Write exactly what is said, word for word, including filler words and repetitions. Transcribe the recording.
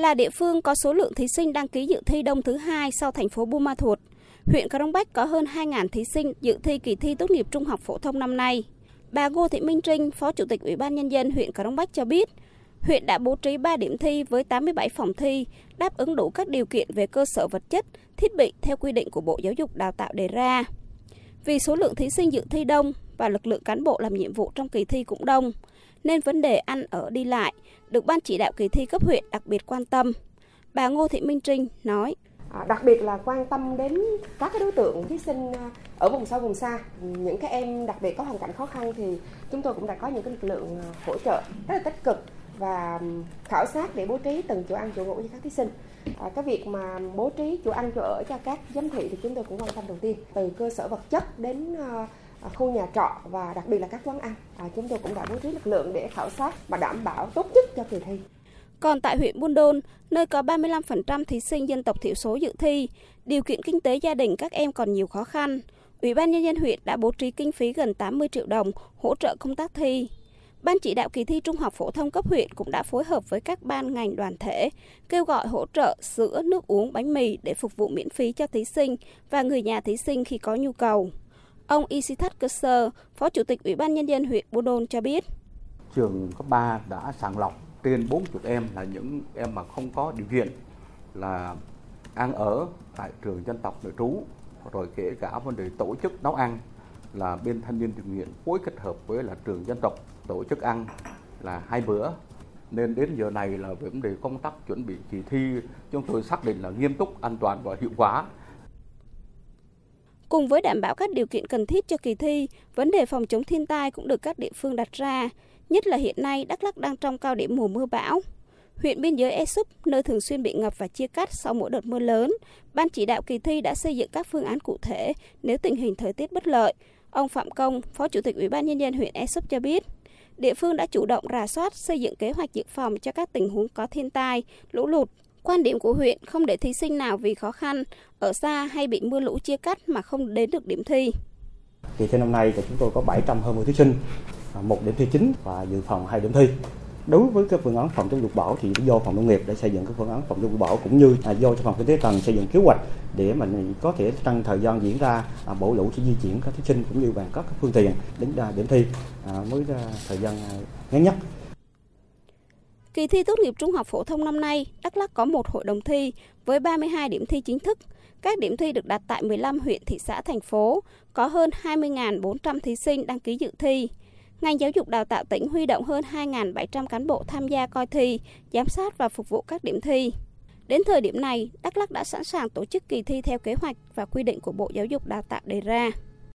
là địa phương có số lượng thí sinh đăng ký dự thi đông thứ hai sau thành phố Buôn Ma Thuột. Huyện Cà Rông Bách có hơn hai nghìn thí sinh dự thi kỳ thi tốt nghiệp trung học phổ thông năm nay. Bà Ngô Thị Minh Trinh, Phó Chủ tịch Ủy ban Nhân dân huyện Cà Rông Bách cho biết, huyện đã bố trí ba điểm thi với tám mươi bảy phòng thi, đáp ứng đủ các điều kiện về cơ sở vật chất, thiết bị theo quy định của Bộ Giáo dục Đào tạo đề ra. Vì số lượng thí sinh dự thi đông và lực lượng cán bộ làm nhiệm vụ trong kỳ thi cũng đông, nên vấn đề ăn ở đi lại được Ban chỉ đạo kỳ thi cấp huyện đặc biệt quan tâm. Bà Ngô Thị Minh Trinh nói, đặc biệt là quan tâm đến các đối tượng thí sinh ở vùng sâu vùng xa, những các em đặc biệt có hoàn cảnh khó khăn thì chúng tôi cũng đã có những cái lực lượng hỗ trợ rất là tích cực và khảo sát để bố trí từng chỗ ăn chỗ ngủ cho các thí sinh. À, cái việc mà bố trí chỗ ăn chỗ ở cho các giám thị thì chúng tôi cũng quan tâm đầu tiên, từ cơ sở vật chất đến uh, khu nhà trọ và đặc biệt là các quán ăn. À, chúng tôi cũng đã bố trí lực lượng để khảo sát và đảm bảo tốt nhất cho kỳ thi. Còn tại huyện Buôn Đôn, nơi có ba mươi lăm phần trăm thí sinh dân tộc thiểu số dự thi, điều kiện kinh tế gia đình các em còn nhiều khó khăn, Ủy ban Nhân dân huyện đã bố trí kinh phí gần tám mươi triệu đồng hỗ trợ công tác thi. Ban chỉ đạo kỳ thi trung học phổ thông cấp huyện cũng đã phối hợp với các ban ngành đoàn thể, kêu gọi hỗ trợ sữa, nước uống, bánh mì để phục vụ miễn phí cho thí sinh và người nhà thí sinh khi có nhu cầu. Ông Y Sĩ Thất Cơ Sơ, Phó Chủ tịch Ủy ban Nhân dân huyện Buôn Đôn cho biết. Trường cấp ba đã sàng lọc trên bốn mươi em là những em mà không có điều kiện là ăn ở tại trường dân tộc nội trú, rồi kể cả vấn đề tổ chức nấu ăn là bên thanh niên tình nguyện phối kết hợp với là trường dân tộc tổ chức ăn là hai bữa, nên đến giờ này là vấn đề công tác chuẩn bị kỳ thi chúng tôi xác định là nghiêm túc, an toàn và hiệu quả. Cùng với đảm bảo các điều kiện cần thiết cho kỳ thi, vấn đề phòng chống thiên tai cũng được các địa phương đặt ra, nhất là hiện nay Đắk Lắk đang trong cao điểm mùa mưa bão. Huyện biên giới Esup, nơi thường xuyên bị ngập và chia cắt sau mỗi đợt mưa lớn, Ban chỉ đạo kỳ thi đã xây dựng các phương án cụ thể nếu tình hình thời tiết bất lợi. Ông Phạm Công, Phó Chủ tịch Ủy ban Nhân dân huyện Esup cho biết, địa phương đã chủ động rà soát, xây dựng kế hoạch dự phòng cho các tình huống có thiên tai, lũ lụt. Quan điểm của huyện không để thí sinh nào vì khó khăn, ở xa hay bị mưa lũ chia cắt mà không đến được điểm thi. Kỳ thi năm nay thì chúng tôi có bảy trăm hai mươi thí sinh, một điểm thi chính và dự phòng hai điểm thi. Đối với các phương án phòng chống lụt bão thì do phòng nông nghiệp đã xây dựng các phương án phòng chống lụt bão, cũng như là do cho phòng kinh tế tầng xây dựng kế hoạch để mình có thể trong thời gian diễn ra bão lũ sẽ di chuyển các thí sinh cũng như bằng các phương tiện đến điểm thi với thời gian ngắn nhất. Kỳ thi tốt nghiệp trung học phổ thông năm nay, Đắk Lắk có một hội đồng thi với ba mươi hai điểm thi chính thức. Các điểm thi được đặt tại mười lăm huyện, thị xã, thành phố, có hơn hai mươi nghìn bốn trăm thí sinh đăng ký dự thi. Ngành giáo dục đào tạo tỉnh huy động hơn hai nghìn bảy trăm cán bộ tham gia coi thi, giám sát và phục vụ các điểm thi. Đến thời điểm này, Đắk Lắk đã sẵn sàng tổ chức kỳ thi theo kế hoạch và quy định của Bộ Giáo dục Đào tạo đề ra.